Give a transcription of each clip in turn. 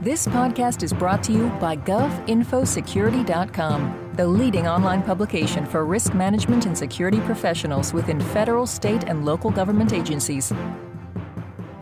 This podcast is brought to you by GovInfoSecurity.com, the leading online publication for risk management and security professionals within federal, state, and local government agencies.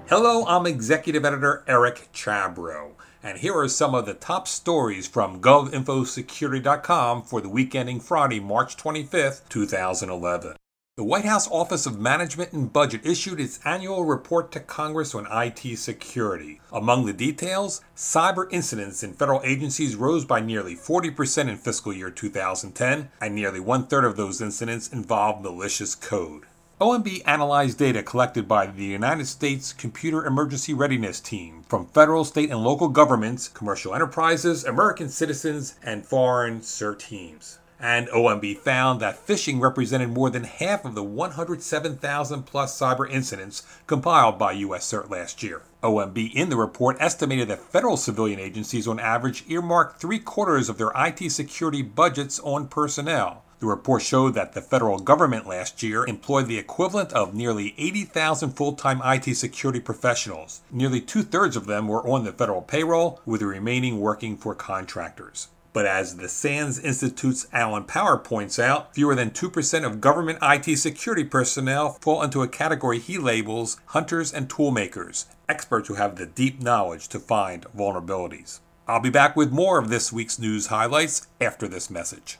Hello, I'm Executive Editor Eric Chabrow, and here are some of the top stories from GovInfoSecurity.com for the week ending Friday, March 25th, 2011. The White House Office of Management and Budget issued its annual report to Congress on IT security. Among the details, cyber incidents in federal agencies rose by nearly 40% in fiscal year 2010, and nearly one-third of those incidents involved malicious code. OMB analyzed data collected by the United States Computer Emergency Readiness Team from federal, state, and local governments, commercial enterprises, American citizens, and foreign CERT teams. And OMB found that phishing represented more than half of the 107,000-plus cyber incidents compiled by U.S. CERT last year. OMB in the report estimated that federal civilian agencies on average earmarked three-quarters of their IT security budgets on personnel. The report showed that the federal government last year employed the equivalent of nearly 80,000 full-time IT security professionals. Nearly two-thirds of them were on the federal payroll, with the remaining working for contractors. But as the SANS Institute's Alan Power points out, fewer than 2% of government IT security personnel fall into a category he labels hunters and toolmakers, experts who have the deep knowledge to find vulnerabilities. I'll be back with more of this week's news highlights after this message.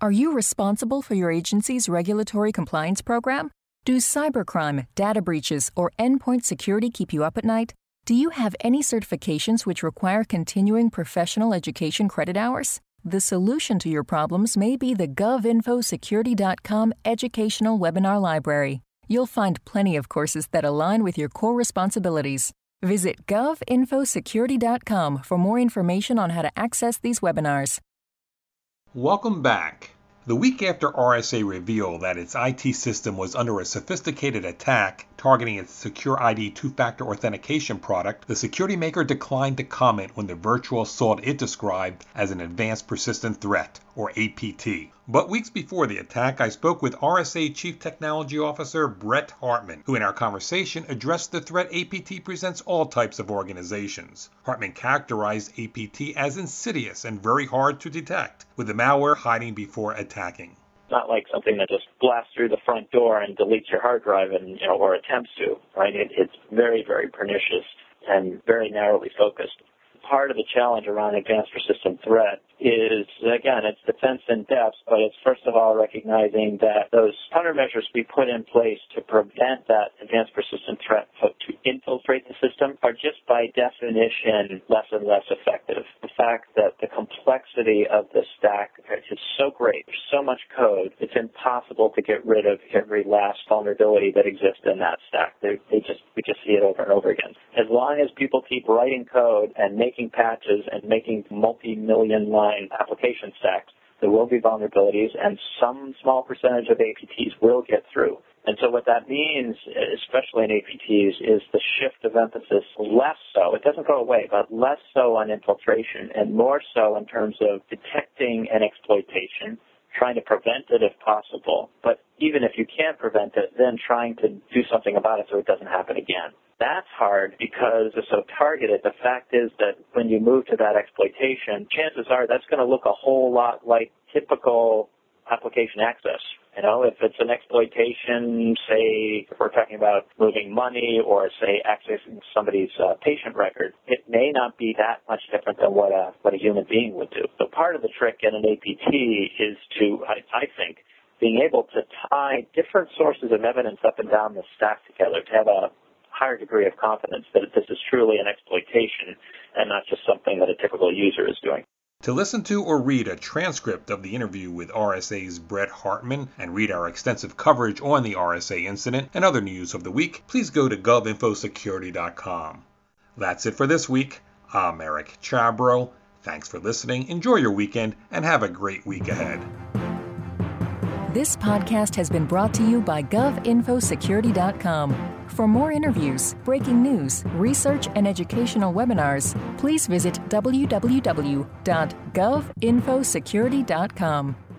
Are you responsible for your agency's regulatory compliance program? Do cybercrime, data breaches, or endpoint security keep you up at night? Do you have any certifications which require continuing professional education credit hours? The solution to your problems may be the GovInfoSecurity.com Educational Webinar Library. You'll find plenty of courses that align with your core responsibilities. Visit GovInfoSecurity.com for more information on how to access these webinars. Welcome back. The week after RSA revealed that its IT system was under a sophisticated attack targeting its SecurID two-factor authentication product, the security maker declined to comment on the virtual assault it described as an Advanced Persistent Threat, or APT. But weeks before the attack, I spoke with RSA Chief Technology Officer Brett Hartman, who in our conversation addressed the threat APT presents all types of organizations. Hartman characterized APT as insidious and very hard to detect, with the malware hiding before attacking. It's not like something that just blasts through the front door and deletes your hard drive, and or attempts to, right? It's very, very pernicious and very narrowly focused. Part of the challenge around advanced persistent threat is, again, it's defense in depth, but it's first of all recognizing that those countermeasures we put in place to prevent that advanced persistent threat to infiltrate the system are just by definition less and less effective. The fact that the complexity of the stack is so great, there's so much code, it's impossible to get rid of every last vulnerability that exists in that stack. We just see it over and over again. As long as people keep writing code and making patches and making multi-million line application stacks, there will be vulnerabilities, and some small percentage of APTs will get through. And so what that means, especially in APTs, is the shift of emphasis less so, it doesn't go away, but less so on infiltration and more so in terms of detecting an exploitation, trying to prevent it if possible, but even if you can't prevent it, then trying to do something about it so it doesn't happen again. That's hard because it's so targeted. The fact is that when you move to that exploitation, chances are that's going to look a whole lot like typical application access. If it's an exploitation, say, if we're talking about moving money or, say, accessing somebody's patient record, it may not be that much different than what a human being would do. So part of the trick in an APT is to, I think, being able to tie different sources of evidence up and down the stack together to have a higher degree of confidence that this is truly an exploitation and not just something that a typical user is doing. To listen to or read a transcript of the interview with RSA's Brett Hartman and read our extensive coverage on the RSA incident and other news of the week, please go to govinfosecurity.com. That's it for this week. I'm Eric Chabrow. Thanks for listening. Enjoy your weekend and have a great week ahead. This podcast has been brought to you by govinfosecurity.com. For more interviews, breaking news, research, and educational webinars, please visit www.govinfosecurity.com.